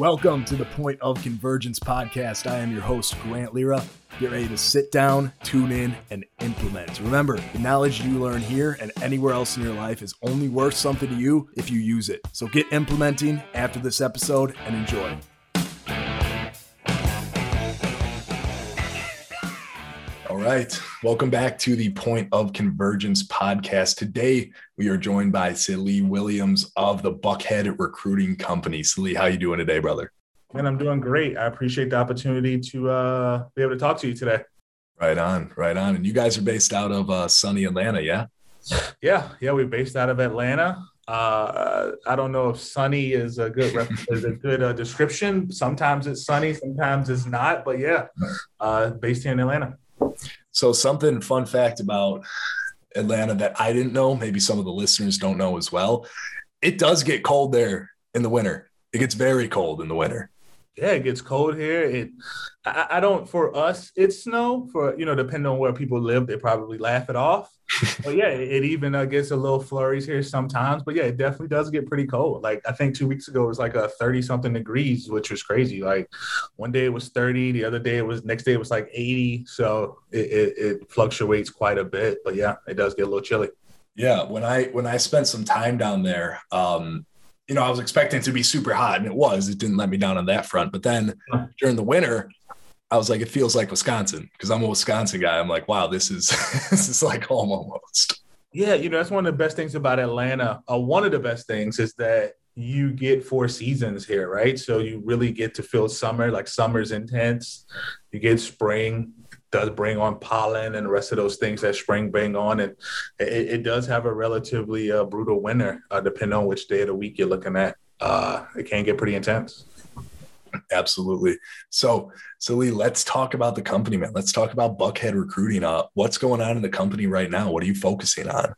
Welcome to the Point of Convergence podcast. I am your host, Grant Lira. Get ready to sit down, tune in, and implement. Remember, the knowledge you learn here and anywhere else in your life is only worth something to you if you use it. So get implementing after this episode and enjoy. All right. Welcome back to the Point of Convergence podcast. Today, we are joined by Celie Williams of the Buckhead Recruiting Company. Celie, how are you doing today, brother? Man, I'm doing great. I appreciate the opportunity to be able to talk to you today. Right on, right on. And you guys are based out of sunny Atlanta, yeah? Yeah, we're based out of Atlanta. I don't know if sunny is a good description. Sometimes it's sunny, sometimes it's not. But yeah, based here in Atlanta. So something fun fact about Atlanta that I didn't know, maybe some of the listeners don't know as well. It does get cold there in the winter. It gets very cold in the winter. Yeah, it gets cold here. For us, it's snow. For, depending on where people live, they probably laugh it off. But yeah, it even gets a little flurries here sometimes. But yeah, it definitely does get pretty cold. Like, I think 2 weeks ago, it was like 30-something degrees, which was crazy. Like, one day it was 30. The other day next day it was like 80. So it fluctuates quite a bit. But yeah, it does get a little chilly. Yeah, when I spent some time down there, I was expecting it to be super hot, and it was. It didn't let me down on that front. But then during the winter, I was like, it feels like Wisconsin, because I'm a Wisconsin guy. I'm like, wow, this is like home almost. Yeah, that's one of the best things about Atlanta. One of the best things is that you get four seasons here, right? So you really get to feel summer. Like, summer's intense. You get spring. Does bring on pollen and the rest of those things that spring bring on. And it does have a relatively brutal winter, depending on which day of the week you're looking at. It can get pretty intense. Absolutely. So Lee, let's talk about the company, man. Let's talk about Buckhead Recruiting. What's going on in the company right now? What are you focusing on?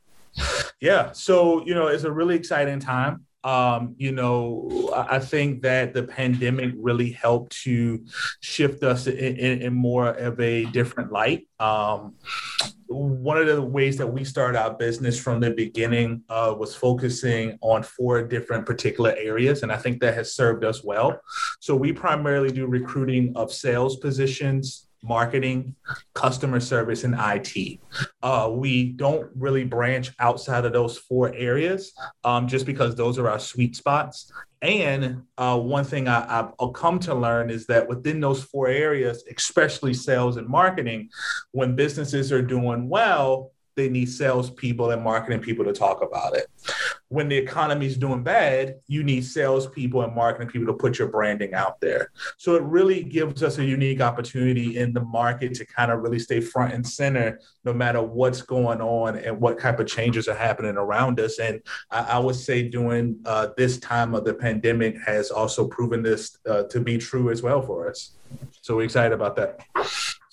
Yeah. So, it's a really exciting time. I think that the pandemic really helped to shift us in more of a different light. One of the ways that we started our business from the beginning was focusing on four different particular areas, and I think that has served us well. So we primarily do recruiting of sales positions, marketing, customer service, and IT. We don't really branch outside of those four areas just because those are our sweet spots. And one thing I've come to learn is that within those four areas, especially sales and marketing, when businesses are doing well, they need salespeople and marketing people to talk about it. When the economy is doing bad, you need salespeople and marketing people to put your branding out there. So it really gives us a unique opportunity in the market to kind of really stay front and center, no matter what's going on and what type of changes are happening around us. And I would say during this time of the pandemic has also proven this to be true as well for us. So we're excited about that.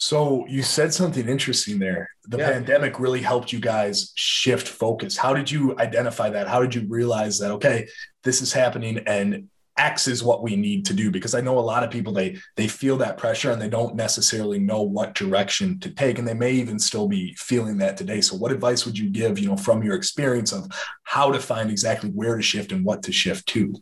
So you said something interesting there. The pandemic really helped you guys shift focus. How did you identify that? How did you realize that, okay, this is happening and X is what we need to do? Because I know a lot of people, they feel that pressure and they don't necessarily know what direction to take. And they may even still be feeling that today. So what advice would you give, from your experience of how to find exactly where to shift and what to shift to?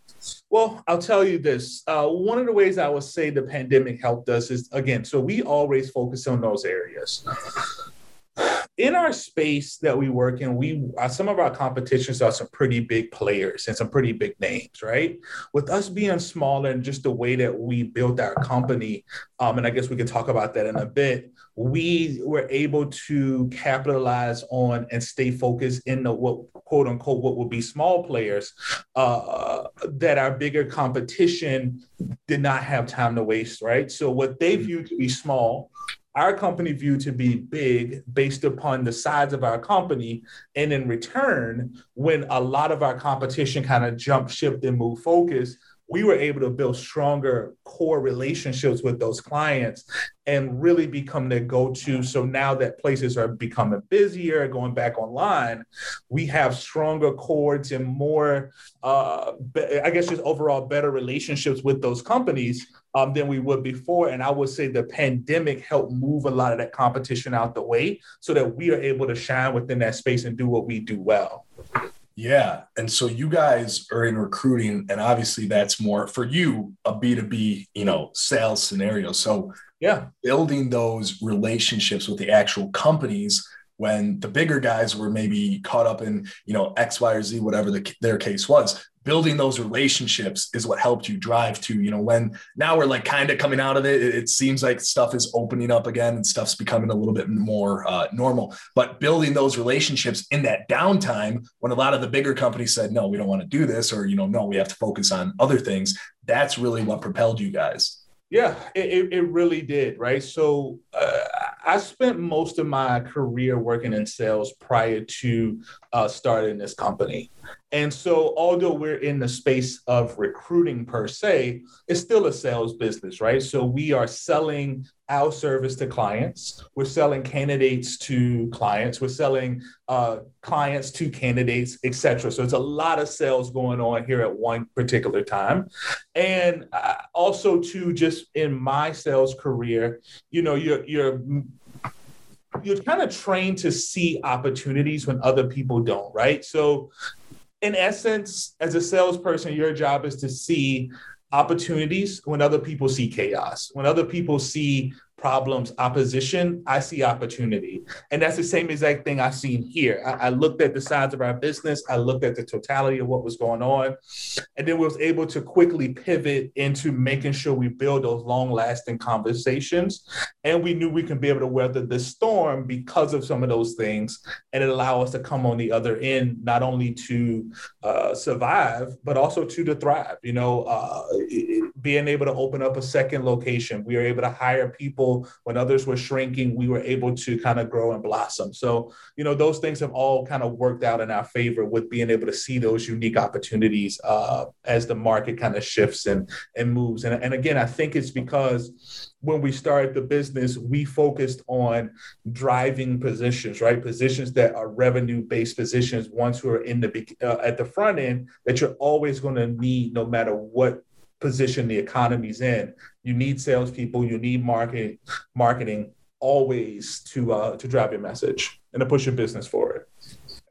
Well, I'll tell you this. One of the ways I would say the pandemic helped us is, again, so we always focus on those areas. In our space that we work in, some of our competitions are some pretty big players and some pretty big names, right? With us being smaller and just the way that we built our company, and I guess we could talk about that in a bit, we were able to capitalize on and stay focused in what would be small players that our bigger competition did not have time to waste, right? So what they viewed to be small, our company viewed to be big based upon the size of our company. And in return, when a lot of our competition kind of jumped, shipped, and moved focus, we were able to build stronger core relationships with those clients and really become their go-to. So now that places are becoming busier, going back online, we have stronger cords and more, just overall better relationships with those companies than we would before. And I would say the pandemic helped move a lot of that competition out the way so that we are able to shine within that space and do what we do well. Yeah. And so you guys are in recruiting, and obviously that's more for you, a B2B, you know, sales scenario. So yeah, building those relationships with the actual companies when the bigger guys were maybe caught up in, you know, X, Y, or Z, whatever their case was, building those relationships is what helped you drive to, you know, when now we're like kind of coming out of it, it seems like stuff is opening up again and stuff's becoming a little bit more normal, but building those relationships in that downtime when a lot of the bigger companies said, no, we don't want to do this, or, you know, no, we have to focus on other things. That's really what propelled you guys. Yeah, it really did. Right. So I spent most of my career working in sales prior to starting this company. And so although we're in the space of recruiting per se, it's still a sales business, right? So we are selling our service to clients. We're selling candidates to clients. We're selling clients to candidates, et cetera. So it's a lot of sales going on here at one particular time. And also too, just in my sales career, you know, you're kind of trained to see opportunities when other people don't, right? So in essence, as a salesperson, your job is to see opportunities when other people see chaos. When other people see problems, opposition, I see opportunity. And that's the same exact thing I've seen here. I looked at the size of our business. I looked at the totality of what was going on. And then we was able to quickly pivot into making sure we build those long-lasting conversations. And we knew we can be able to weather the storm because of some of those things. And it allow us to come on the other end, not only to survive, but also to thrive. You know, being able to open up a second location. We are able to hire people when others were shrinking, we were able to kind of grow and blossom. So, you know, those things have all kind of worked out in our favor with being able to see those unique opportunities as the market kind of shifts and moves. And again, I think it's because when we started the business, we focused on driving positions, right? Positions that are revenue-based positions, ones who are in the at the front end that you're always going to need no matter what position the economy's in. You need salespeople, you need marketing always to drive your message and to push your business forward.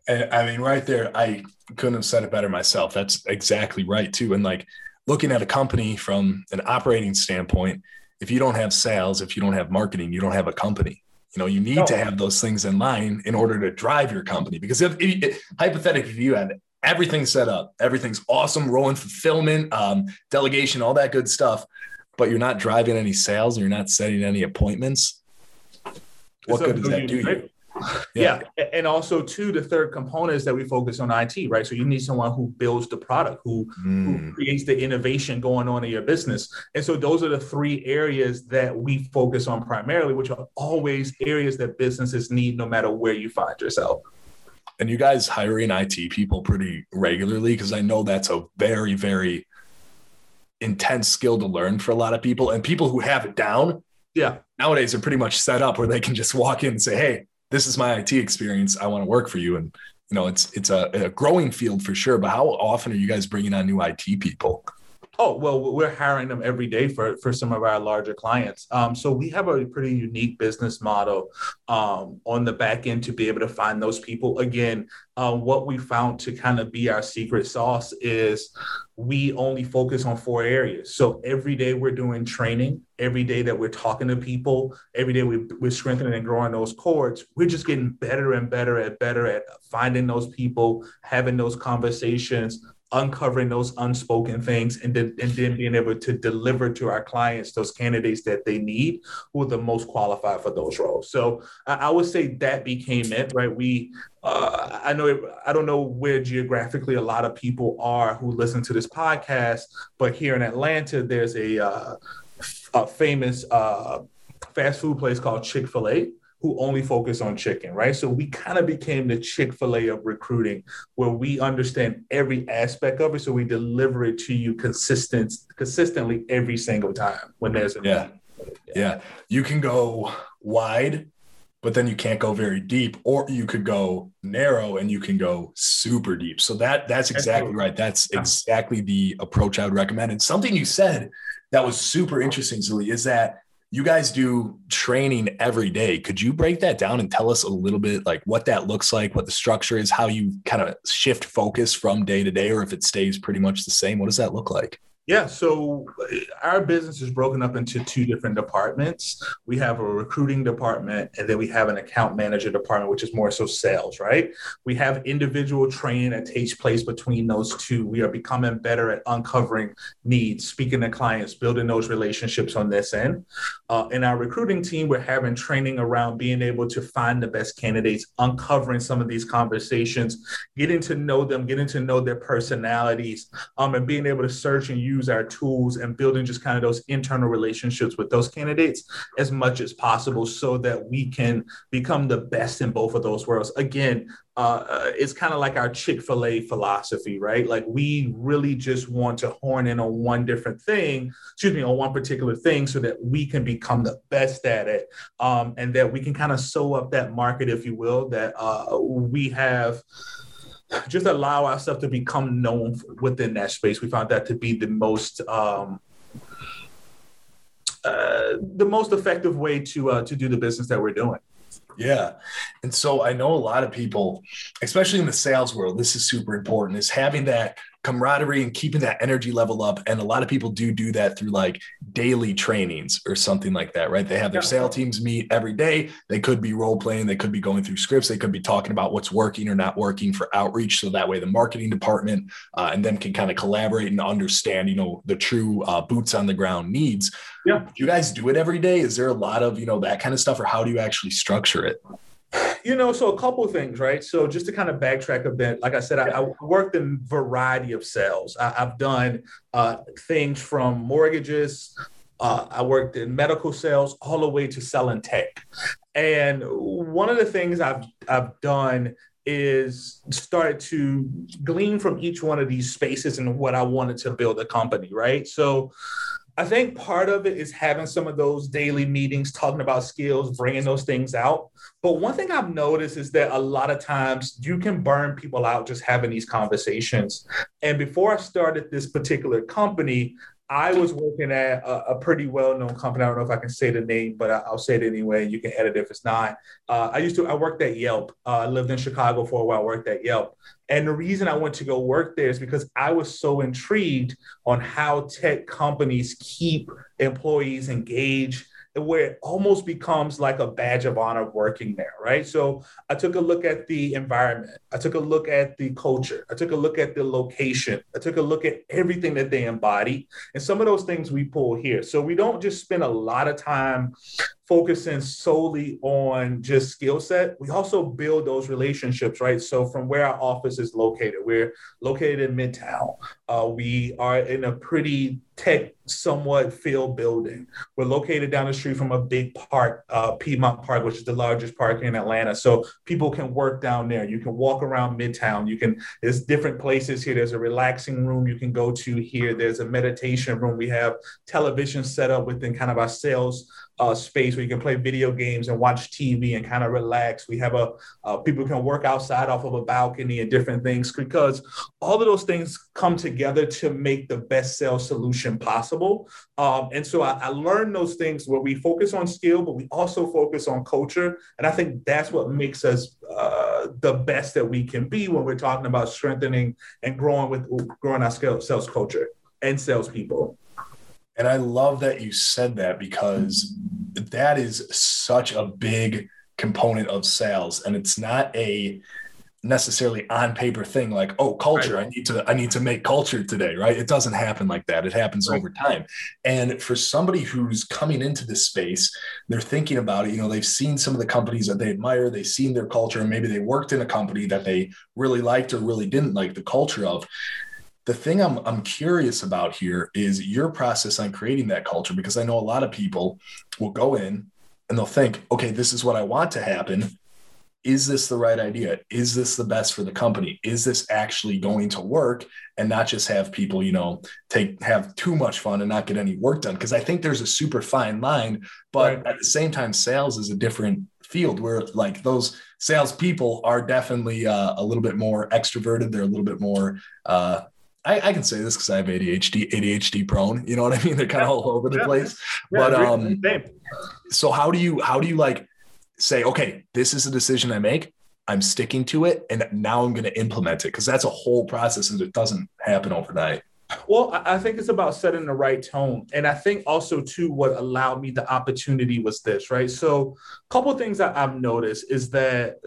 And I mean, right there, I couldn't have said it better myself. That's exactly right too. And like looking at a company from an operating standpoint, if you don't have sales, if you don't have marketing, you don't have a company. You know, you need to have those things in line in order to drive your company. Because if hypothetically, if you had everything's set up, everything's awesome, rolling fulfillment, delegation, all that good stuff, but you're not driving any sales and you're not setting any appointments, what good does that do you? Yeah. And also too, the third component is that we focus on IT, right? So you need someone who builds the product, who creates the innovation going on in your business. And so those are the three areas that we focus on primarily, which are always areas that businesses need no matter where you find yourself. And you guys hiring IT people pretty regularly, because I know that's a very, very intense skill to learn for a lot of people, and people who have it down. Yeah. Nowadays are pretty much set up where they can just walk in and say, hey, this is my IT experience. I want to work for you. And, you know, it's a growing field for sure. But how often are you guys bringing on new IT people? Oh, well, we're hiring them every day for some of our larger clients. So we have a pretty unique business model on the back end to be able to find those people. Again, what we found to kind of be our secret sauce is we only focus on four areas. So every day we're doing training, every day that we're talking to people, every day we're strengthening and growing those cords. We're just getting better and better at finding those people, having those conversations, uncovering those unspoken things, and then being able to deliver to our clients those candidates that they need who are the most qualified for those roles. So I would say that became it, right? I don't know where geographically a lot of people are who listen to this podcast, but here in Atlanta, there's a famous fast food place called Chick-fil-A, who only focus on chicken, right? So we kind of became the Chick-fil-A of recruiting, where we understand every aspect of it. So we deliver it to you consistently every single time when there's a need. You can go wide, but then you can't go very deep, or you could go narrow and you can go super deep. So that's exactly right. That's exactly the approach I would recommend. And something you said that was super interesting, Celie, is that you guys do training every day. Could you break that down and tell us a little bit like what that looks like, what the structure is, how you kind of shift focus from day to day, or if it stays pretty much the same? What does that look like? Yeah, so our business is broken up into two different departments. We have a recruiting department, and then we have an account manager department, which is more so sales, right? We have individual training that takes place between those two. We are becoming better at uncovering needs, speaking to clients, building those relationships on this end. In our recruiting team, we're having training around being able to find the best candidates, uncovering some of these conversations, getting to know them, getting to know their personalities, and being able to search and use our tools and building just kind of those internal relationships with those candidates as much as possible so that we can become the best in both of those worlds. Again, it's kind of like our Chick-fil-A philosophy, right? Like we really just want to hone in on one particular thing so that we can become the best at it. And that we can kind of sew up that market, if you will, that we have. Just allow ourselves to become known within that space. We found that to be the most effective way to do the business that we're doing. Yeah. And so I know a lot of people, especially in the sales world, this is super important, is having that camaraderie and keeping that energy level up. And a lot of people do that through like daily trainings or something like that, right? They have their sales teams meet every day. They could be role playing. They could be going through scripts. They could be talking about what's working or not working for outreach. So that way the marketing department and them can kind of collaborate and understand, the true boots on the ground needs. Yeah. Do you guys do it every day? Is there a lot of, that kind of stuff, or how do you actually structure it? So a couple of things, right? So just to kind of backtrack a bit, like I said, I worked in a variety of sales. I've done things from mortgages. I worked in medical sales all the way to selling tech. And one of the things I've done is started to glean from each one of these spaces and what I wanted to build a company, right? So I think part of it is having some of those daily meetings, talking about skills, bringing those things out. But one thing I've noticed is that a lot of times you can burn people out just having these conversations. And before I started this particular company, I was working at a pretty well-known company. I don't know if I can say the name, but I'll say it anyway. You can edit if it's not. I worked at Yelp. I lived in Chicago for a while, worked at Yelp. And the reason I went to go work there is because I was so intrigued on how tech companies keep employees engaged, where it almost becomes like a badge of honor working there, right? So I took a look at the environment. I took a look at the culture. I took a look at the location. I took a look at everything that they embody. And some of those things we pull here. So we don't just spend a lot of time focusing solely on just skill set. We also build those relationships, right? So from where our office is located, we're located in Midtown. We are in a pretty tech somewhat field building. We're located down the street from a big park, Piedmont Park, which is the largest park in Atlanta. So people can work down there. You can walk around Midtown. There's different places here. There's a relaxing room you can go to here. There's a meditation room. We have television set up within kind of our sales space where you can play video games and watch TV and kind of relax. We have people can work outside off of a balcony and different things, because all of those things come together to make the best sales solution possible. And so I learned those things where we focus on skill, but we also focus on culture. And I think that's what makes us the best that we can be when we're talking about strengthening and growing our sales culture and salespeople. And I love that you said that, because that is such a big component of sales. And it's not a necessarily on paper thing like, oh, culture, right. I need to make culture today, right? It doesn't happen like that. It happens right over time. And for somebody who's coming into this space, they're thinking about it, they've seen some of the companies that they admire, they've seen their culture, and maybe they worked in a company that they really liked or really didn't like the culture of. The thing I'm curious about here is your process on creating that culture, because I know a lot of people will go in and they'll think, okay, this is what I want to happen. Is this the right idea? Is this the best for the company? Is this actually going to work, and not just have people, have too much fun and not get any work done? Because I think there's a super fine line, but right, at the same time, sales is a different field where like those salespeople are definitely a little bit more extroverted. They're a little bit more I can say this because I have ADHD prone, you know what I mean? They're kind of all over the place, but, so how do you like say, okay, this is a decision I make, I'm sticking to it, and now I'm going to implement it? Cause that's a whole process and it doesn't happen overnight. Well, I think it's about setting the right tone. And I think also too, what allowed me the opportunity was this, right? So a couple of things that I've noticed is that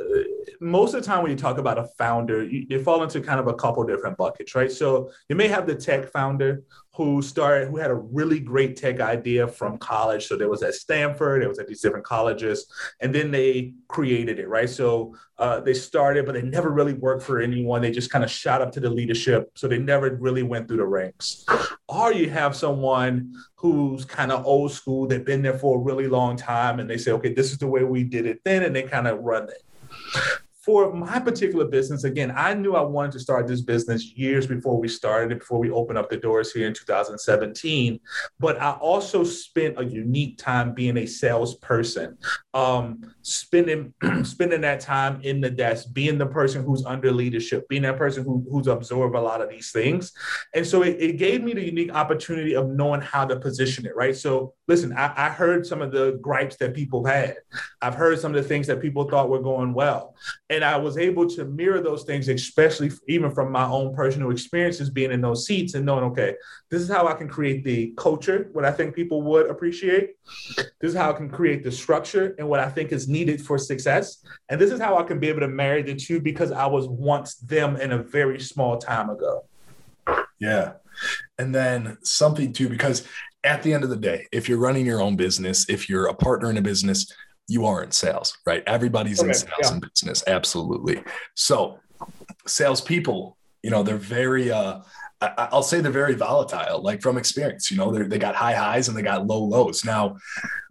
most of the time when you talk about a founder, you fall into kind of a couple different buckets, right? So you may have the tech founder who had a really great tech idea from college. So there was at Stanford, it was at these different colleges, and then they created it, right? So they started, but they never really worked for anyone. They just kind of shot up to the leadership. So they never really went through the ranks. Or you have someone who's kind of old school, they've been there for a really long time, and they say, okay, this is the way we did it then, and they kind of run it. For my particular business, again, I knew I wanted to start this business years before we started it, before we opened up the doors here in 2017. But I also spent a unique time being a salesperson, spending that time in the desk, being the person who's under leadership, being that person who's absorbed a lot of these things. And so it gave me the unique opportunity of knowing how to position it, right? So listen, I heard some of the gripes that people had. I've heard some of the things that people thought were going well. And I was able to mirror those things, especially even from my own personal experiences being in those seats and knowing, okay, this is how I can create the culture, what I think people would appreciate. This is how I can create the structure and what I think is needed for success. And this is how I can be able to marry the two, because I was once them in a very small time ago. Yeah. And then something too, because at the end of the day, if you're running your own business, if you're a partner in a business, you are in sales, right? Everybody's in sales and business. Absolutely. So salespeople, you know, they're very, I'll say they're very volatile, like from experience, you know, they got high highs and they got low lows. Now,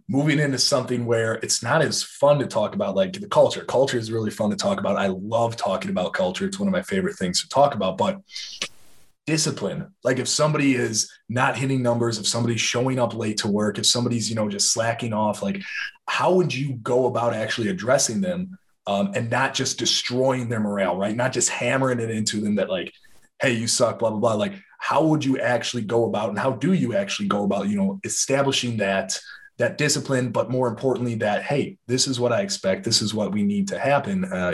moving into something where it's not as fun to talk about, like the culture. Culture is really fun to talk about. I love talking about culture. It's one of my favorite things to talk about, but discipline. Like if somebody is not hitting numbers, if somebody's showing up late to work, if somebody's, you know, just slacking off, like how would you go about actually addressing them and not just destroying their morale, right? Not just hammering it into them that like, hey, you suck, blah, blah, blah. Like how would you actually go about, and how do you actually go about, you know, establishing that discipline, but more importantly that, hey, this is what I expect. This is what we need to happen. I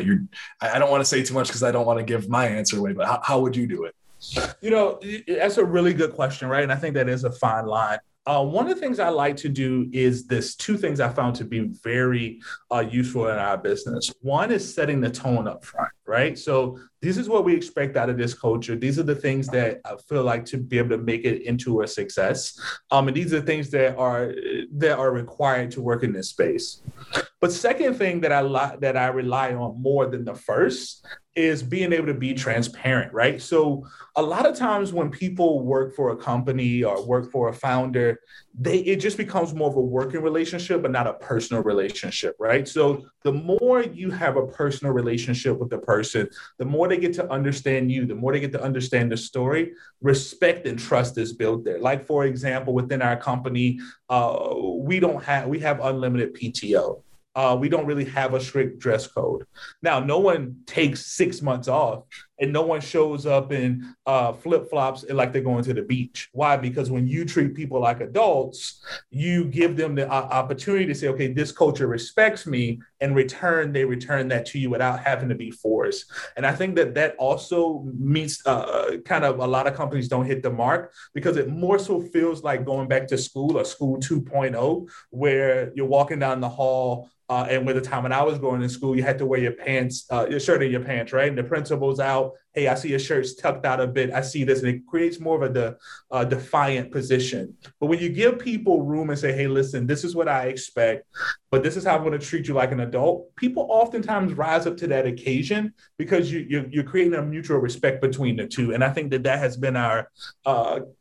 don't want to say too much because I don't want to give my answer away, but how would you do it? You know, that's a really good question, right? And I think that is a fine line. One of the things I like to do is this, two things I found to be very useful in our business. One is setting the tone up front, right? So this is what we expect out of this culture. These are the things that I feel like to be able to make it into a success. And these are the things that are required to work in this space. But second thing that I rely on more than the first is being able to be transparent, right? So a lot of times when people work for a company or work for a founder, it just becomes more of a working relationship, but not a personal relationship, right? So the more you have a personal relationship with the person, the more they get to understand you, the more they get to understand the story, respect and trust is built there. Like for example, within our company, we have unlimited PTO. We don't really have a strict dress code. Now, no one takes 6 months off and no one shows up in flip-flops like they're going to the beach. Why? Because when you treat people like adults, you give them the opportunity to say, okay, this culture respects me, and they return that to you without having to be forced. And I think that also meets kind of a lot of companies don't hit the mark, because it more so feels like going back to school or school 2.0, where you're walking down the hall. And with the time when I was going to school, you had to wear your shirt in your pants, right? And the principal's out. Hey, I see your shirt's tucked out a bit. I see this. And it creates more of a defiant position. But when you give people room and say, hey, listen, this is what I expect, but this is how I'm going to treat you like an adult, people oftentimes rise up to that occasion, because you're creating a mutual respect between the two. And I think that has been our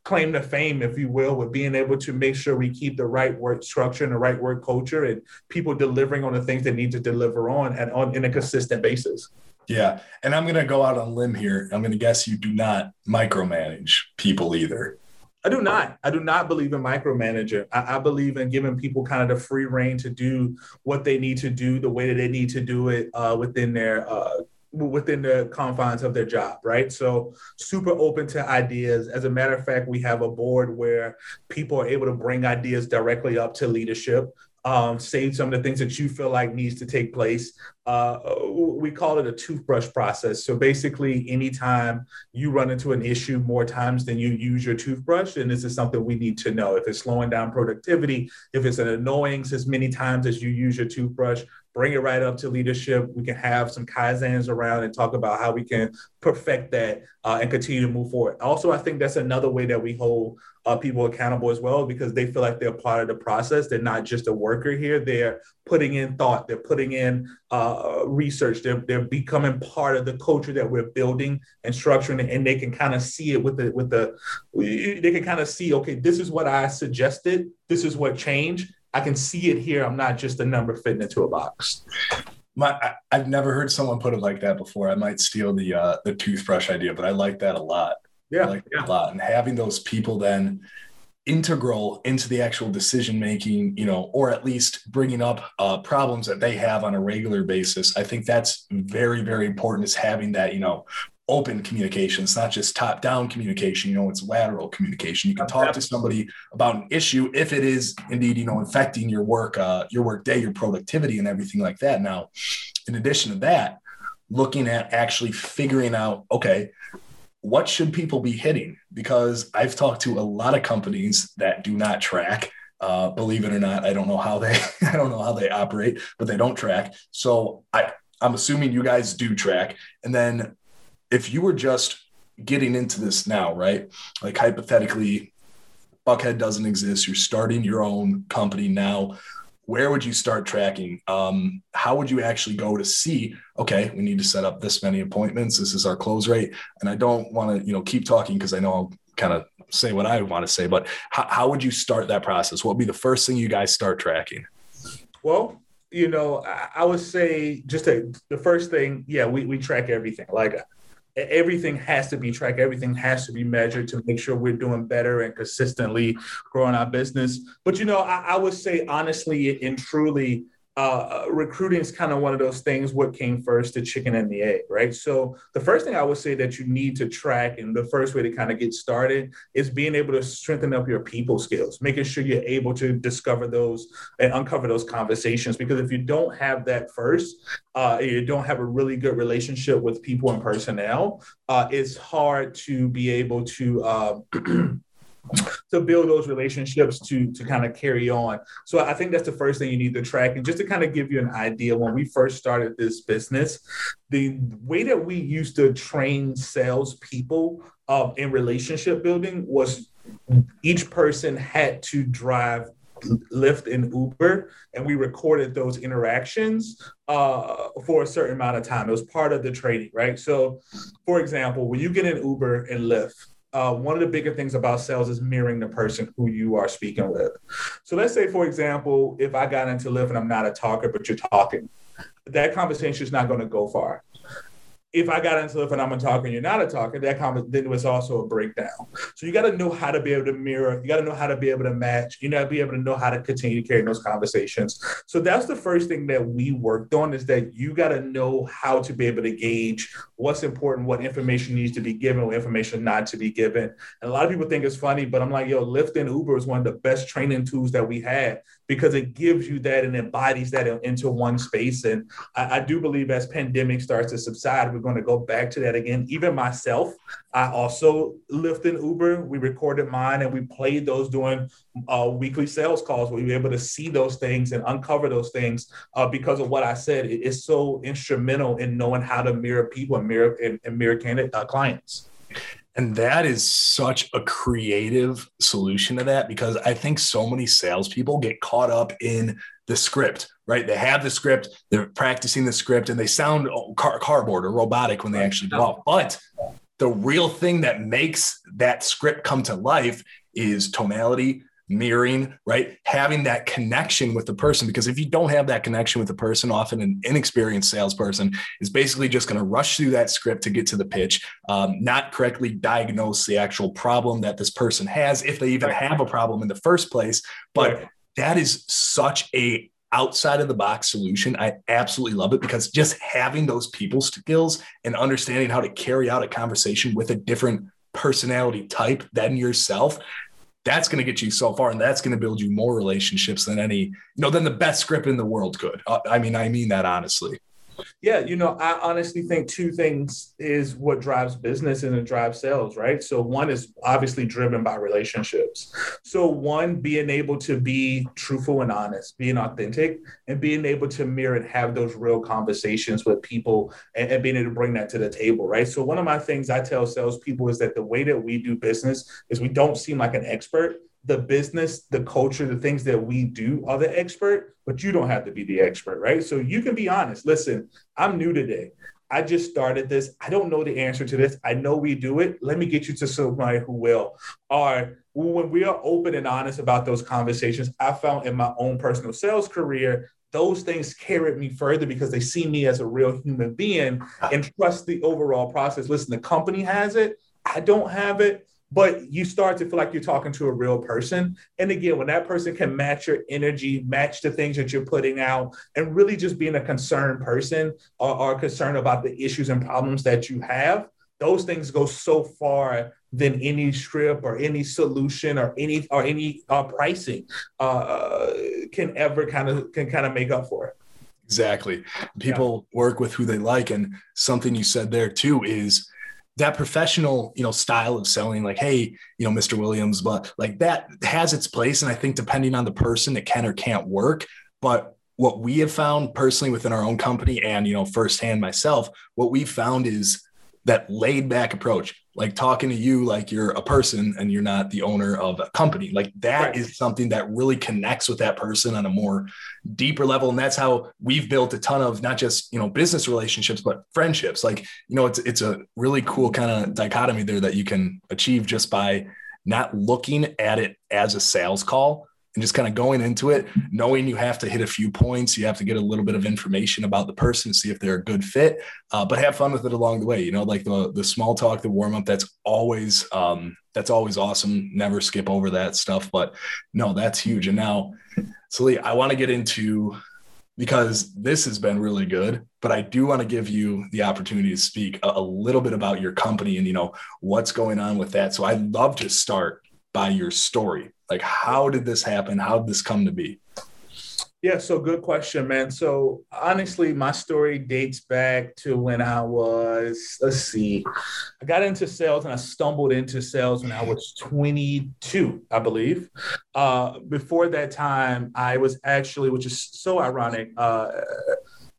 claim to fame, if you will, with being able to make sure we keep the right work structure and the right work culture, and people deliver on the things they need to deliver on and in a consistent basis. Yeah. And I'm going to go out on a limb here. I'm going to guess you do not micromanage people either. I do not believe in micromanaging. I believe in giving people kind of the free rein to do what they need to do, the way that they need to do it within their within the confines of their job, right? So super open to ideas. As a matter of fact, we have a board where people are able to bring ideas directly up to leadership, save some of the things that you feel like needs to take place. We call it a toothbrush process. So basically, anytime you run into an issue more times than you use your toothbrush, and this is something we need to know. If it's slowing down productivity, if it's an annoyance as many times as you use your toothbrush, bring it right up to leadership. We can have some Kaizens around and talk about how we can perfect that and continue to move forward. Also, I think that's another way that we hold people accountable as well, because they feel like they're part of the process. They're not just a worker here. They're putting in thought. They're putting in research. They're becoming part of the culture that we're building and structuring, and they can kind of see it they can kind of see, okay, this is what I suggested. This is what changed. I can see it here. I'm not just a number fitting into a box. I've never heard someone put it like that before. I might steal the toothbrush idea, but I like that a lot. Yeah, I like that a lot. And having those people then integral into the actual decision-making, or at least bringing up problems that they have on a regular basis. I think that's very, very important, is having that, open communication. It's not just top-down communication, it's lateral communication. You can talk to somebody about an issue if it is indeed, affecting your work day, your productivity and everything like that. Now, in addition to that, looking at actually figuring out, okay, what should people be hitting? Because I've talked to a lot of companies that do not track. Believe it or not, I don't know how they operate, but they don't track. So I'm assuming you guys do track. And then if you were just getting into this now, right? Like hypothetically, Buckhead doesn't exist. You're starting your own company now. Where would you start tracking? How would you actually go to see, okay, we need to set up this many appointments. This is our close rate. And I don't want to, keep talking because I know I'll kind of say what I want to say, but how would you start that process? What would be the first thing you guys start tracking? Well, I would say the first thing, yeah, we track everything. Like, everything has to be tracked. Everything has to be measured to make sure we're doing better and consistently growing our business. But, I would say, honestly and truly, recruiting is kind of one of those things, what came first, the chicken and the egg, right? So the first thing I would say that you need to track, and the first way to kind of get started, is being able to strengthen up your people skills, making sure you're able to discover those and uncover those conversations. Because if you don't have that first, you don't have a really good relationship with people and personnel, it's hard to be able to to build those relationships to kind of carry on. So I think that's the first thing you need to track. And just to kind of give you an idea, when we first started this business, the way that we used to train salespeople in relationship building was each person had to drive Lyft and Uber, and we recorded those interactions for a certain amount of time. It was part of the training, right? So, for example, when you get an Uber and Lyft, one of the bigger things about sales is mirroring the person who you are speaking with. So let's say, for example, if I got into Lyft and I'm not a talker, but you're talking, that conversation is not going to go far. If I got into Lyft and I'm a talker and you're not a talker, then it was also a breakdown. So you got to know how to be able to mirror. You got to know how to be able to match. You got to be able to know how to continue to carry those conversations. So that's the first thing that we worked on, is that you got to know how to be able to gauge what's important, what information needs to be given, what information not to be given. And a lot of people think it's funny, but I'm like, Lyft and Uber is one of the best training tools that we had, because it gives you that and embodies that into one space. And I do believe as pandemic starts to subside, we're going to go back to that again. Even myself, I also Lyft and Uber. We recorded mine and we played those during weekly sales calls, where we were able to see those things and uncover those things because of what I said. It's so instrumental in knowing how to mirror people and mirror clients. And that is such a creative solution to that, because I think so many salespeople get caught up in the script, right? They have the script, they're practicing the script, and they sound cardboard or robotic when they actually go out. But the real thing that makes that script come to life is tonality, mirroring, right? Having that connection with the person, because if you don't have that connection with the person, often an inexperienced salesperson is basically just going to rush through that script to get to the pitch, not correctly diagnose the actual problem that this person has, if they even have a problem in the first place. But that is such a outside of the box solution. I absolutely love it because just having those people skills and understanding how to carry out a conversation with a different personality type than yourself, that's going to get you so far. And that's going to build you more relationships than any, than the best script in the world could. I mean that honestly. Yeah. I honestly think two things is what drives business and it drives sales, right? So one is obviously driven by relationships. So one, being able to be truthful and honest, being authentic, and being able to mirror and have those real conversations with people and being able to bring that to the table, right? So one of my things I tell salespeople is that the way that we do business is we don't seem like an expert. The business, the culture, the things that we do are the expert, but you don't have to be the expert, right? So you can be honest. Listen, I'm new today. I just started this. I don't know the answer to this. I know we do it. Let me get you to somebody who will. Or when we are open and honest about those conversations, I found in my own personal sales career, those things carried me further because they see me as a real human being and trust the overall process. Listen, the company has it. I don't have it. But you start to feel like you're talking to a real person. And again, when that person can match your energy, match the things that you're putting out, and really just being a concerned person or concerned about the issues and problems that you have, those things go so far than any script or any solution or any pricing can make up for it. Exactly. People work with who they like. And something you said there too is that professional, style of selling, like, hey, Mr. Williams, but like that has its place. And I think depending on the person, it can or can't work. But what we have found personally within our own company and, firsthand myself, what we found is that laid back approach, like talking to you, like you're a person and you're not the owner of a company. Like that is something that really connects with that person on a more deeper level. And that's how we've built a ton of not just, business relationships, but friendships. Like, it's a really cool kind of dichotomy there that you can achieve just by not looking at it as a sales call and just kind of going into it, knowing you have to hit a few points. You have to get a little bit of information about the person, see if they're a good fit, but have fun with it along the way. Like the small talk, the warm up, that's always awesome. Never skip over that stuff, but no, that's huge. And now, Celie, I want to get into, because this has been really good, but I do want to give you the opportunity to speak a little bit about your company and, what's going on with that. So I'd love to start by your story. Like, how did this happen? How did this come to be? Yeah, so good question, man. So honestly, my story dates back to when I was, I got into sales and I stumbled into sales when I was 22, I believe. Before that time, I was actually, which is so ironic,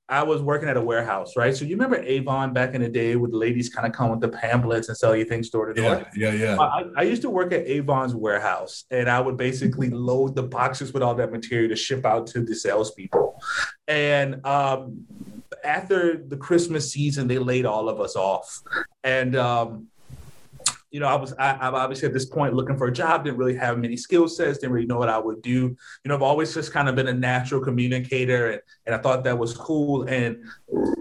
I was working at a warehouse, right? So you remember Avon back in the day with ladies kind of come with the pamphlets and sell you things door to door? Yeah. I used to work at Avon's warehouse, and I would basically load the boxes with all that material to ship out to the salespeople. And after the Christmas season, they laid all of us off. And I'm obviously at this point looking for a job, didn't really have many skill sets, didn't really know what I would do. I've always just kind of been a natural communicator, and I thought that was cool. And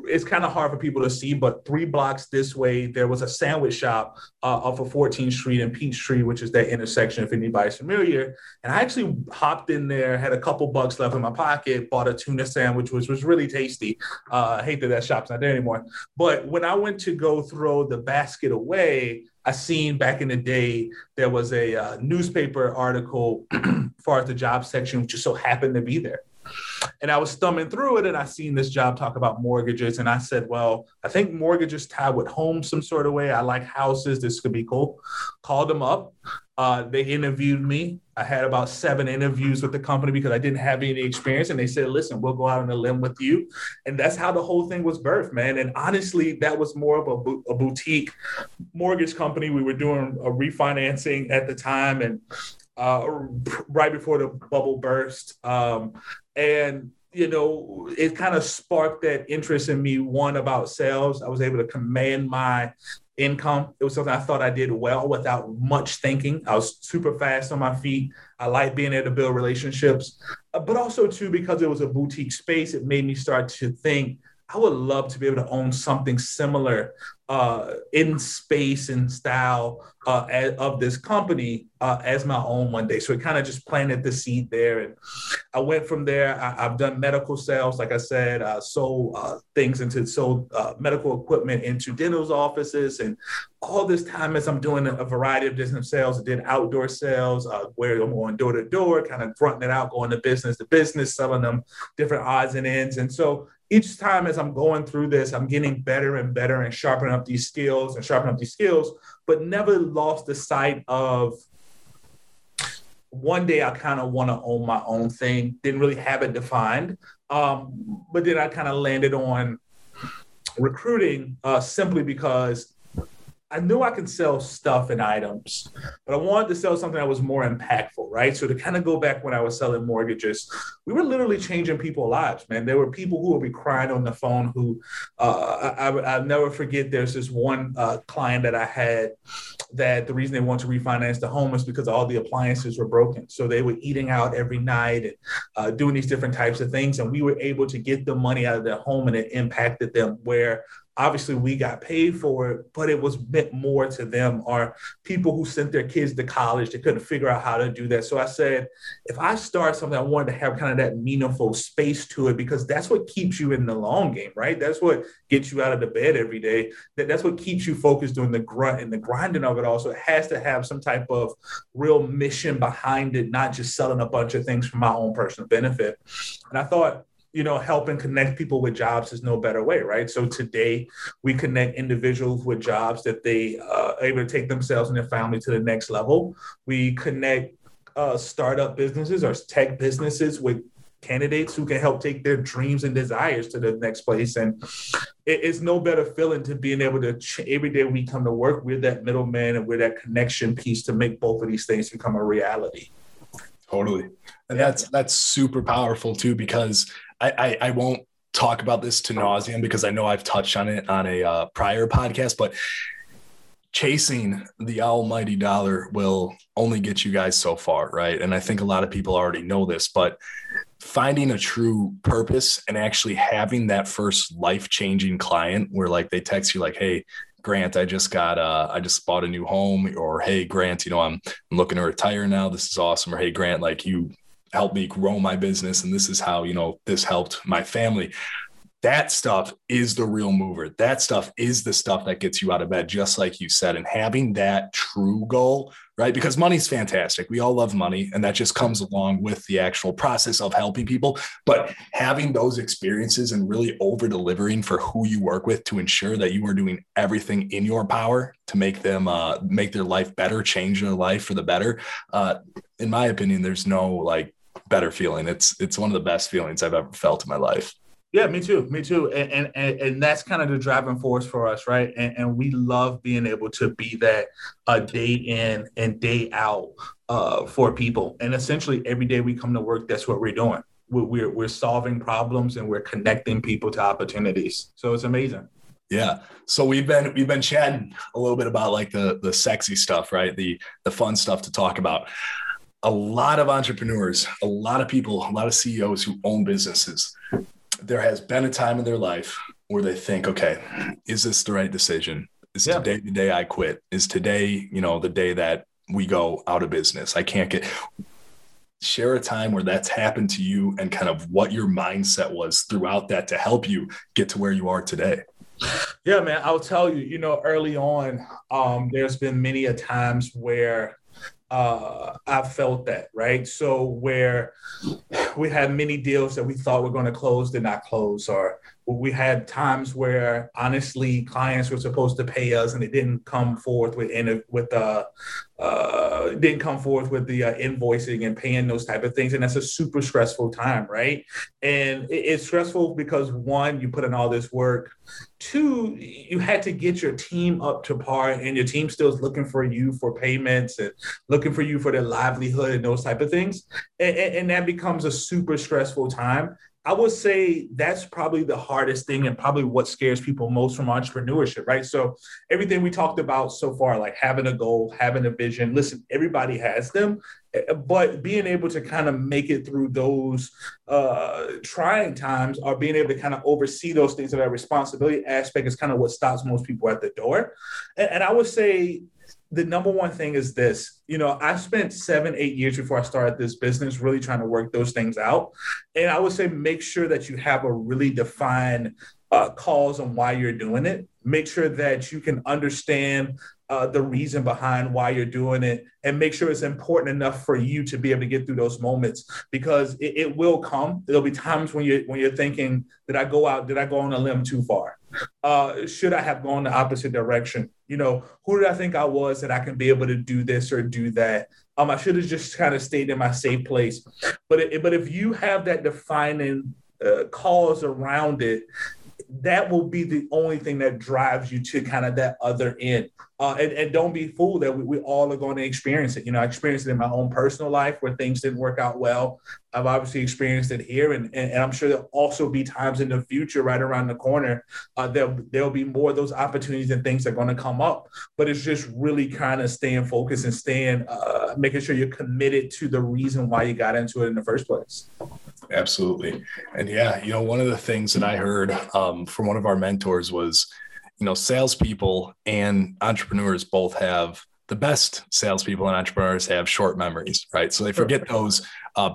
it's kind of hard for people to see, but 3 blocks this way, there was a sandwich shop off of 14th Street and Peachtree, which is that intersection if anybody's familiar. And I actually hopped in there, had a couple bucks left in my pocket, bought a tuna sandwich, which was really tasty. I hate that shop's not there anymore. But when I went to go throw the basket away, I seen back in the day, there was a newspaper article far as the job section, which just so happened to be there. And I was thumbing through it, and I seen this job talk about mortgages. And I said, well, I think mortgages tie with homes some sort of way. I like houses. This could be cool. Called them up. They interviewed me. I had about 7 interviews with the company because I didn't have any experience. And they said, listen, we'll go out on a limb with you. And that's how the whole thing was birthed, man. And honestly, that was more of a boutique mortgage company. We were doing a refinancing at the time and right before the bubble burst. It kind of sparked that interest in me, one, about sales. I was able to command my income. It was something I thought I did well without much thinking. I was super fast on my feet. I like being able to build relationships, but also too, because it was a boutique space, it made me start to think I would love to be able to own something similar in space and style of this company as my own one day. So it kind of just planted the seed there. And I went from there. I've done medical sales. Like I said, sold medical equipment into dental's offices. And all this time as I'm doing a variety of different sales, I did outdoor sales where I'm going door to door, kind of fronting it out, going to business, selling them different odds and ends. And so each time as I'm going through this, I'm getting better and better and sharpening up these skills, but never lost the sight of one day I kind of want to own my own thing. Didn't really have it defined. But then I kind of landed on recruiting simply because I knew I could sell stuff and items, but I wanted to sell something that was more impactful, right? So to kind of go back when I was selling mortgages, we were literally changing people's lives, man. There were people who would be crying on the phone who I'll never forget. There's this one client that I had that the reason they wanted to refinance the home is because all the appliances were broken. So they were eating out every night and doing these different types of things. And we were able to get the money out of their home, and it impacted them where obviously we got paid for it, but it was meant more to them, or people who sent their kids to college. They couldn't figure out how to do that. So I said, if I start something, I wanted to have kind of that meaningful space to it, because that's what keeps you in the long game, right? That's what gets you out of the bed every day. That's what keeps you focused on the grunt and the grinding of it all. So it has to have some type of real mission behind it, not just selling a bunch of things for my own personal benefit. And I thought, helping connect people with jobs is no better way, right? So today we connect individuals with jobs that they are able to take themselves and their family to the next level. We connect startup businesses or tech businesses with candidates who can help take their dreams and desires to the next place. And it's no better feeling to being able to, every day we come to work, we're that middleman and we're that connection piece to make both of these things become a reality. Totally. And that's super powerful too, because I won't talk about this to nauseam because I know I've touched on it on a prior podcast, but chasing the almighty dollar will only get you guys so far, right? And I think a lot of people already know this, but finding a true purpose and actually having that first life-changing client where like they text you like, hey, Grant, I just bought a new home, or hey, Grant, I'm looking to retire now. This is awesome. Or hey, Grant, like you helped me grow my business, and this is how, this helped my family. That stuff is the real mover. That stuff is the stuff that gets you out of bed, just like you said, and having that true goal, right? Because money's fantastic. We all love money, and that just comes along with the actual process of helping people. But having those experiences and really over-delivering for who you work with to ensure that you are doing everything in your power to make them make their life better, change their life for the better. In my opinion, there's no better feeling. It's one of the best feelings I've ever felt in my life. Yeah, me too. And that's kind of the driving force for us, right? And we love being able to be that day in and day out for people. And essentially every day we come to work, that's what we're doing. We're solving problems and we're connecting people to opportunities. So it's amazing. Yeah. So we've been chatting a little bit about the sexy stuff, right? The fun stuff to talk about. A lot of entrepreneurs, a lot of people, a lot of CEOs who own businesses, there has been a time in their life where they think, okay, is this the right decision? Is today the day I quit? Is today, the day that we go out of business? I can't share a time where that's happened to you and kind of what your mindset was throughout that to help you get to where you are today. Yeah, man, I'll tell you, early on, there's been many a times where I felt that, right? So where we had many deals that we thought were going to close, did not close, or we had times where honestly clients were supposed to pay us and they didn't come forth with the invoicing and paying those type of things. And that's a super stressful time, right? And it's stressful because one, you put in all this work. Two, you had to get your team up to par, and your team still is looking for you for payments and looking for you for their livelihood and those type of things. And that becomes a super stressful time. I would say that's probably the hardest thing and probably what scares people most from entrepreneurship, right? So everything we talked about so far, like having a goal, having a vision, listen, everybody has them, but being able to kind of make it through those trying times or being able to kind of oversee those things, of that responsibility aspect is kind of what stops most people at the door. And I would say the number one thing is this. You know, I spent 7-8 years before I started this business really trying to work those things out. And I would say make sure that you have a really defined cause on why you're doing it. Make sure that you can understand the reason behind why you're doing it, and make sure it's important enough for you to be able to get through those moments, because it will come. There'll be times when you're thinking, did I go on a limb too far? Should I have gone the opposite direction? You know, who did I think I was that I can be able to do this or do that? I should have just kind of stayed in my safe place. But if you have that defining cause around it, that will be the only thing that drives you to kind of that other end. And don't be fooled that we all are going to experience it. You know, I experienced it in my own personal life where things didn't work out well. I've obviously experienced it here. And I'm sure there'll also be times in the future right around the corner, there'll be more of those opportunities and things that are going to come up. But it's just really kind of staying focused and staying, making sure you're committed to the reason why you got into it in the first place. Absolutely. And yeah, you know, one of the things that I heard from one of our mentors was, you know, salespeople and entrepreneurs both have, the best salespeople and entrepreneurs have short memories, right? So they forget those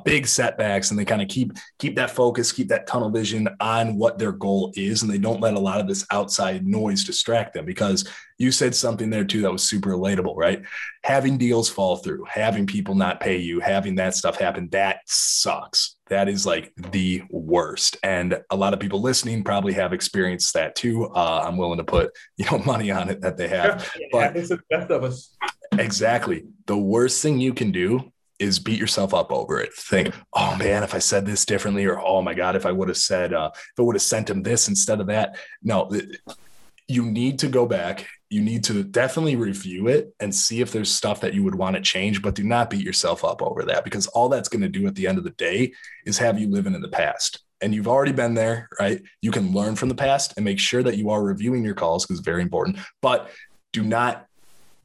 big setbacks, and they kind of keep that focus, keep that tunnel vision on what their goal is. And they don't let a lot of this outside noise distract them, because you said something there too that was super relatable, right? Having deals fall through, having people not pay you, having that stuff happen, that sucks. That is like the worst. And a lot of people listening probably have experienced that too. I'm willing to put, you know, money on it that they have. Yeah, but it's the best of us. Exactly. The worst thing you can do is beat yourself up over it. Think, oh man, if I said this differently, or, oh my God, if I would have said, if I would have sent him this instead of that. No, you need to go back. You need to definitely review it and see if there's stuff that you would want to change, but do not beat yourself up over that, because all that's going to do at the end of the day is have you living in the past. And you've already been there, right? You can learn from the past and make sure that you are reviewing your calls, because it's very important, but do not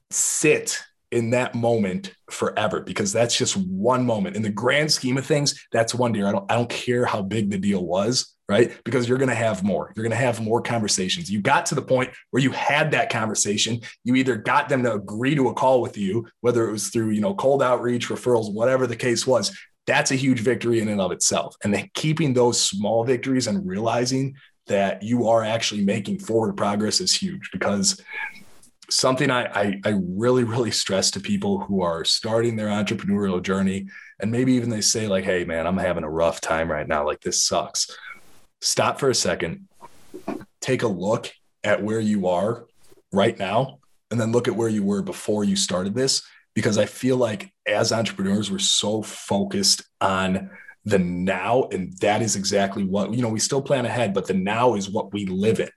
sit in that moment forever, because that's just one moment in the grand scheme of things. That's one deal. I don't care how big the deal was, right? Because you're going to have more. You're going to have more conversations. You got to the point where you had that conversation. You either got them to agree to a call with you, whether it was through, you know, cold outreach, referrals, whatever the case was. That's a huge victory in and of itself. And then keeping those small victories and realizing that you are actually making forward progress is huge, because something I really, really stress to people who are starting their entrepreneurial journey, and maybe even they say like, hey man, I'm having a rough time right now. Like, this sucks. Stop for a second, take a look at where you are right now, and then look at where you were before you started this. Because I feel like as entrepreneurs, we're so focused on the now. And that is exactly what, you know, we still plan ahead, but the now is what we live in.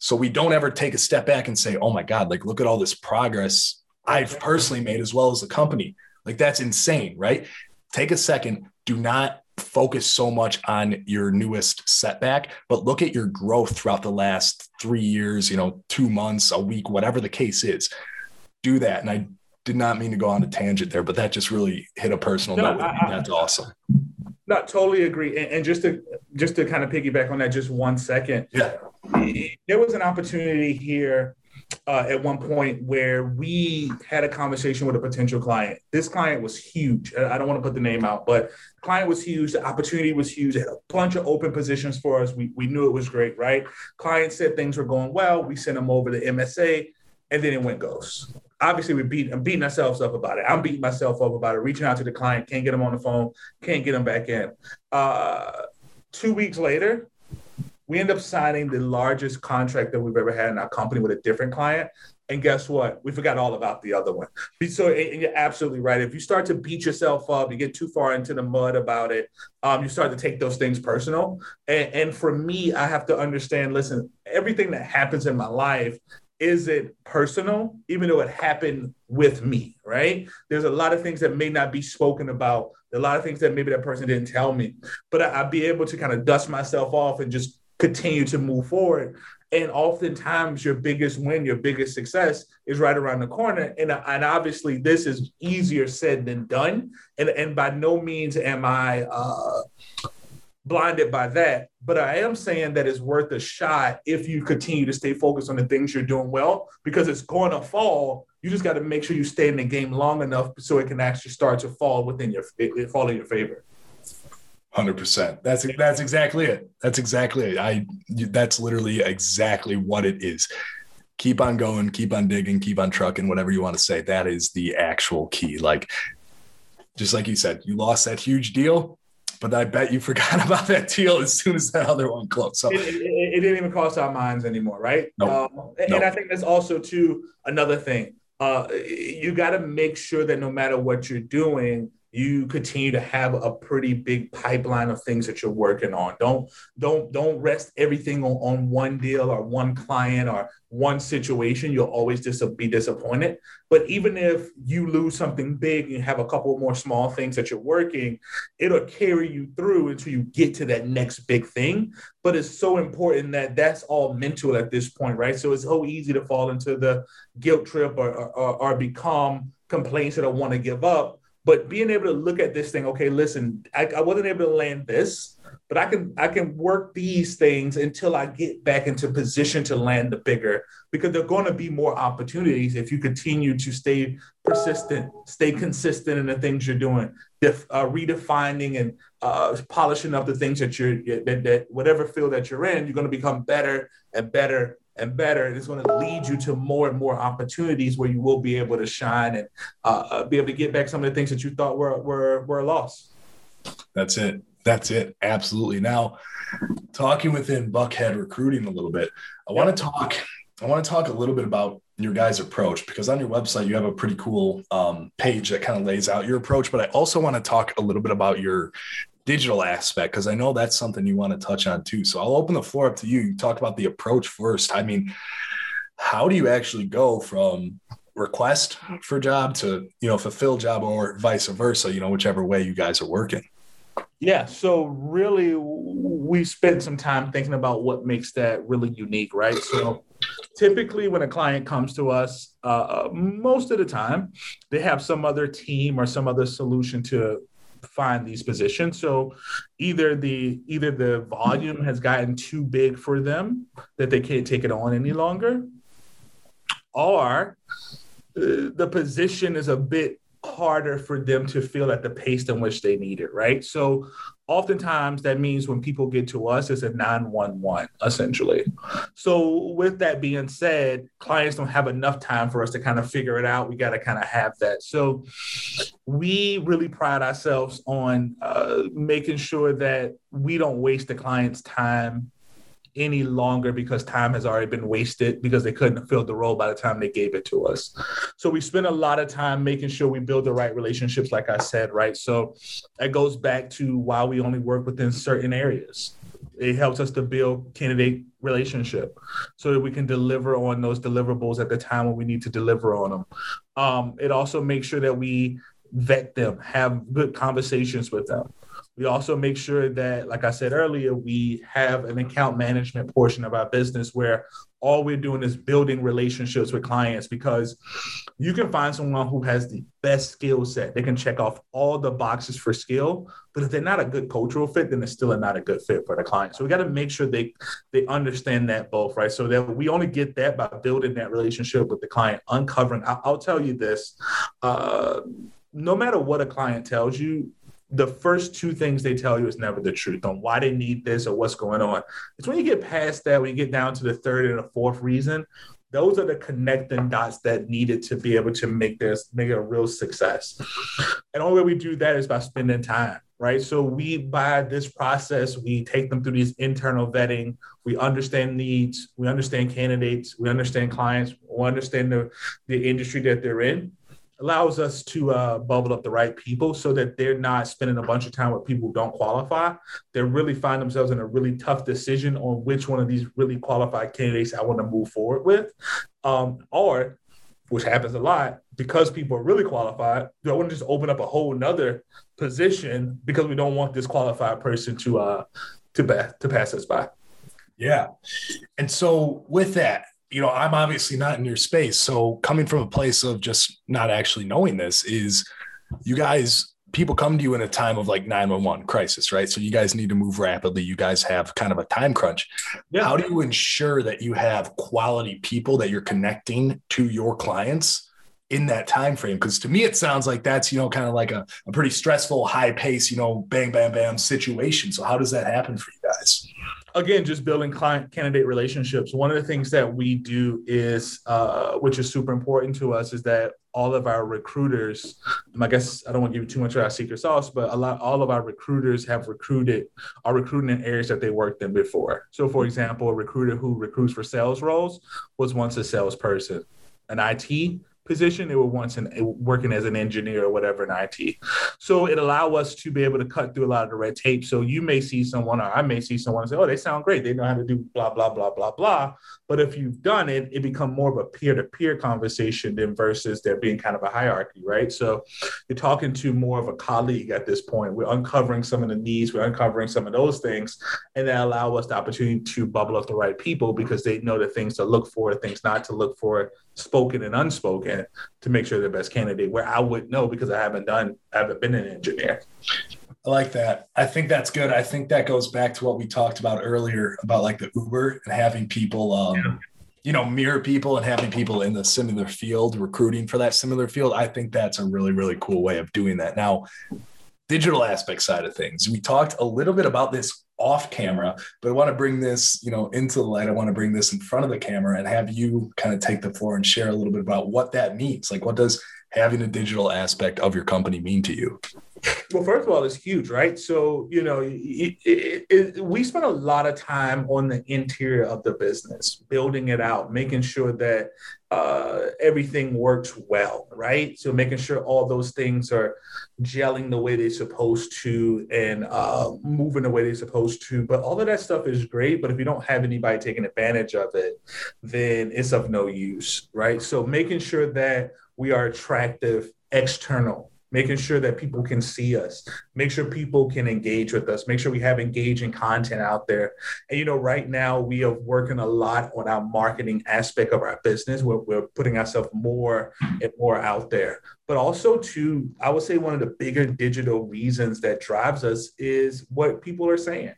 So we don't ever take a step back and say, oh my God, like, look at all this progress I've personally made as well as the company. Like, that's insane, right? Take a second. Do not focus so much on your newest setback, but look at your growth throughout the last 3 years, you know, 2 months, a week, whatever the case is. Do that. And I did not mean to go on a tangent there, but that just really hit a personal note with me. That's awesome. No, totally agree. And just to kind of piggyback on that just 1 second. Yeah. There was an opportunity here at one point where we had a conversation with a potential client. This client was huge. I don't want to put the name out, but the client was huge. The opportunity was huge. They had a bunch of open positions for us. We knew it was great, right? Client said things were going well. We sent them over to MSA, and then it went ghost. Obviously, I'm beating ourselves up about it. I'm beating myself up about it. Reaching out to the client, can't get them on the phone, can't get them back in. 2 weeks later, we end up signing the largest contract that we've ever had in our company with a different client. And guess what? We forgot all about the other one. So, and you're absolutely right. If you start to beat yourself up, you get too far into the mud about it, you start to take those things personal. And for me, I have to understand, listen, everything that happens in my life isn't personal, even though it happened with me, right? There's a lot of things that may not be spoken about, a lot of things that maybe that person didn't tell me, but I'd be able to kind of dust myself off and just continue to move forward. And oftentimes your biggest win, your biggest success is right around the corner. And obviously this is easier said than done. And by no means am I blinded by that, but I am saying that it's worth a shot if you continue to stay focused on the things you're doing well, because it's going to fall. You just got to make sure you stay in the game long enough so it can actually start to fall within fall in your favor. 100%. That's exactly it. That's exactly it. That's literally exactly what it is. Keep on going, keep on digging, keep on trucking, whatever you want to say. That is the actual key. Like, just like you said, you lost that huge deal, but I bet you forgot about that deal as soon as that other one closed. So it didn't even cross our minds anymore, right? No. And I think that's also too another thing. You got to make sure that no matter what you're doing, you continue to have a pretty big pipeline of things that you're working on. Don't rest everything on one deal or one client or one situation. You'll always just be disappointed. But even if you lose something big and you have a couple more small things that you're working, it'll carry you through until you get to that next big thing. But it's so important that that's all mental at this point, right? So it's so easy to fall into the guilt trip or become complaints that I want to give up. But being able to look at this thing, okay, listen, I wasn't able to land this, but I can work these things until I get back into position to land the bigger, because there are going to be more opportunities if you continue to stay persistent, stay consistent in the things you're doing, redefining and polishing up the things that whatever field that you're in, you're going to become better and better and better. And it's going to lead you to more and more opportunities where you will be able to shine and be able to get back some of the things that you thought were a loss. That's it. Absolutely. Now, talking within Buckhead Recruiting a little bit, I want to talk a little bit about your guys' approach, because on your website, you have a pretty cool page that kind of lays out your approach, but I also want to talk a little bit about your digital aspect, because I know that's something you want to touch on too. So I'll open the floor up to you. You talk about the approach first. I mean, how do you actually go from request for job to, fulfill job, or vice versa, whichever way you guys are working? Yeah. So really we spent some time thinking about what makes that really unique, right? So typically when a client comes to us, most of the time they have some other team or some other solution to find these positions. So either the volume has gotten too big for them that they can't take it on any longer, or the position is a bit harder for them to fill at the pace in which they need it, right? So oftentimes that means when people get to us, it's a 911 essentially. So with that being said, clients don't have enough time for us to kind of figure it out. We got to kind of have that. So we really pride ourselves on making sure that we don't waste the client's time any longer, because time has already been wasted because they couldn't fill the role by the time they gave it to us. So we spend a lot of time making sure we build the right relationships, like I said, right? So that goes back to why we only work within certain areas. It helps us to build candidate relationship so that we can deliver on those deliverables at the time when we need to deliver on them. It also makes sure that we vet them, have good conversations with them. We also make sure that, like I said earlier, we have an account management portion of our business where all we're doing is building relationships with clients, because you can find someone who has the best skill set. They can check off all the boxes for skill, but if they're not a good cultural fit, then it's still not a good fit for the client. So we got to make sure they understand that both, right? So that we only get that by building that relationship with the client, uncovering. I'll tell you this, no matter what a client tells you, the first two things they tell you is never the truth on why they need this or what's going on. It's when you get past that, when you get down to the third and the fourth reason, those are the connecting dots that needed to be able to make a real success. And the only way we do that is by spending time, right? So by this process, we take them through these internal vetting. We understand needs, we understand candidates, we understand clients, we understand the industry that they're in. Allows us to bubble up the right people so that they're not spending a bunch of time with people who don't qualify. They really find themselves in a really tough decision on which one of these really qualified candidates I want to move forward with. Or, which happens a lot, because people are really qualified, you don't want to just open up a whole nother position because we don't want this qualified person to pass us by. Yeah. And so with that, you know, I'm obviously not in your space. So coming from a place of just not actually knowing this is you guys, people come to you in a time of like 911 crisis, right? So you guys need to move rapidly. You guys have kind of a time crunch. Yeah. How do you ensure that you have quality people that you're connecting to your clients in that time frame? Because to me, it sounds like that's, you know, kind of like a pretty stressful, high pace, you know, bang, bam, bam situation. So how does that happen for you guys? Again, just building client-candidate relationships. One of the things that we do is, which is super important to us, is that all of our recruiters, and I guess I don't want to give you too much of our secret sauce, but all of our recruiters are recruiting in areas that they worked in before. So, for example, a recruiter who recruits for sales roles was once a salesperson, an IT position. They were once working as an engineer or whatever in IT. So it allowed us to be able to cut through a lot of the red tape. So you may see someone, or I may see someone and say, oh, they sound great. They know how to do blah, blah, blah, blah, blah. But if you've done it, it becomes more of a peer-to-peer conversation than versus there being kind of a hierarchy, right? So you're talking to more of a colleague at this point. We're uncovering some of the needs. We're uncovering some of those things. And that allow us the opportunity to bubble up the right people because they know the things to look for, things not to look for, spoken and unspoken, to make sure they're the best candidate, where I wouldn't know because I haven't been an engineer. I like that. I think that's good. I think that goes back to what we talked about earlier about like the Uber and having people, you know, mirror people and having people in the similar field, recruiting for that similar field. I think that's a really, really cool way of doing that. Now, digital aspect side of things, we talked a little bit about this off camera, but I want to bring this, you know, into the light. I want to bring this in front of the camera and have you kind of take the floor and share a little bit about what that means. Like, what does having a digital aspect of your company mean to you? Well, first of all, it's huge, right? So, you know, we spend a lot of time on the interior of the business, building it out, making sure that everything works well, right? So making sure all those things are gelling the way they're supposed to and moving the way they're supposed to. But all of that stuff is great. But if you don't have anybody taking advantage of it, then it's of no use, right? So making sure that we are attractive external, making sure that people can see us, make sure people can engage with us, make sure we have engaging content out there. And, you know, right now we are working a lot on our marketing aspect of our business. We're putting ourselves more and more out there. But also too, I would say one of the bigger digital reasons that drives us is what people are saying,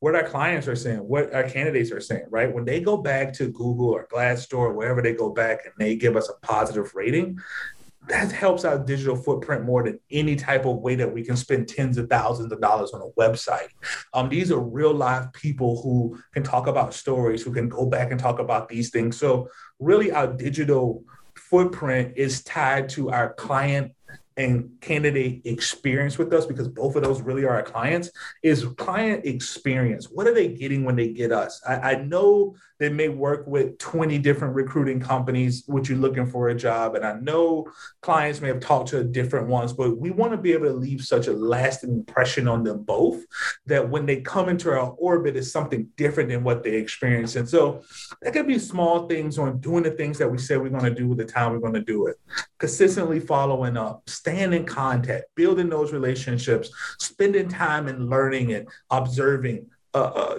what our clients are saying, what our candidates are saying, right? When they go back to Google or Glassdoor, or wherever they go back and they give us a positive rating, that helps our digital footprint more than any type of way that we can spend tens of thousands of dollars on a website. These are real live people who can talk about stories, who can go back and talk about these things. So really our digital footprint is tied to our client and candidate experience with us, because both of those really are our clients, is client experience. What are they getting when they get us? I know they may work with 20 different recruiting companies, which you're looking for a job. And I know clients may have talked to different ones, but we want to be able to leave such a lasting impression on them both that when they come into our orbit, it's something different than what they experience. And so that could be small things on doing the things that we said we're going to do with the time we're going to do it, consistently following up, staying in contact, building those relationships, spending time and learning and observing.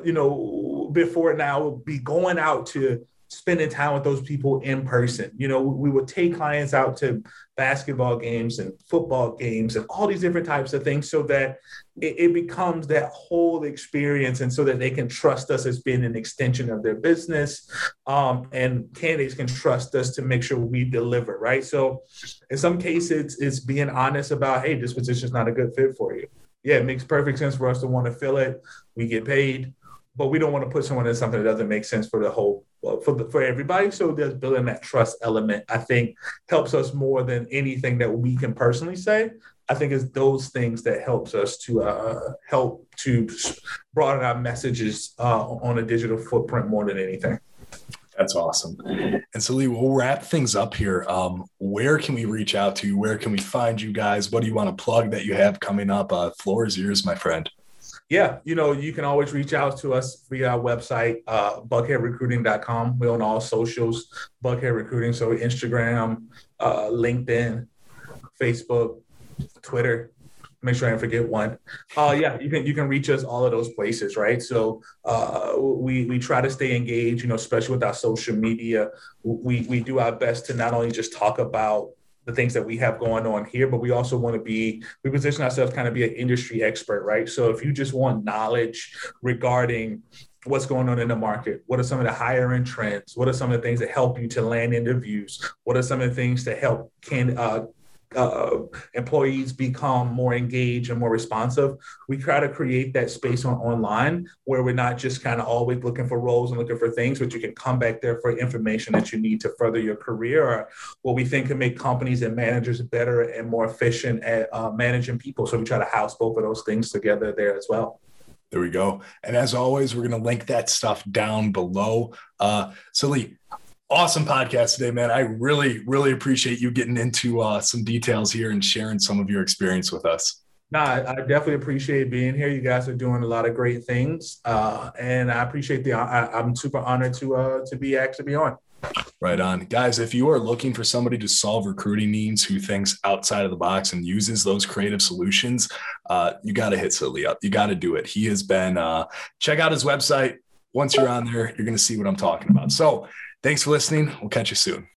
You know, before now, we'll be going out to spending time with those people in person. You know, we would take clients out to basketball games and football games and all these different types of things so that it becomes that whole experience and so that they can trust us as being an extension of their business, and candidates can trust us to make sure we deliver, right? So in some cases, it's being honest about, hey, this position is not a good fit for you. Yeah, it makes perfect sense for us to want to fill it. We get paid, but we don't want to put someone in something that doesn't make sense for the whole, for everybody. So just building that trust element, I think, helps us more than anything that we can personally say. I think it's those things that helps us to help to broaden our messages on a digital footprint more than anything. That's awesome. And so Lee, we'll wrap things up here. Where can we reach out to you? Where can we find you guys? What do you want to plug that you have coming up? Floor is yours, my friend. yeah, you know, you can always reach out to us via our website, buckheadrecruiting.com. We're on all socials, Buckhead Recruiting. So Instagram, LinkedIn, Facebook, Twitter. Make sure I don't forget one. Yeah, you can reach us all of those places, right? So we try to stay engaged, you know, especially with our social media. We do our best to not only just talk about the things that we have going on here, but we also want to we position ourselves kind of be an industry expert, right? So if you just want knowledge regarding what's going on in the market, what are some of the hiring trends, what are some of the things that help you to land interviews, what are some of the things that help employees become more engaged and more responsive. We try to create that space online where we're not just kind of always looking for roles and looking for things, but you can come back there for information that you need to further your career or what we think can make companies and managers better and more efficient at managing people. So we try to house both of those things together there as well. There we go. And as always, we're going to link that stuff down below. Celie, awesome podcast today, man. I really, really appreciate you getting into some details here and sharing some of your experience with us. No, I definitely appreciate being here. You guys are doing a lot of great things. And I appreciate I'm super honored to be on. Right on. Guys, if you are looking for somebody to solve recruiting needs who thinks outside of the box and uses those creative solutions, you got to hit Celie up. You got to do it. He has been, check out his website. Once you're on there, you're going to see what I'm talking about. So, thanks for listening. We'll catch you soon.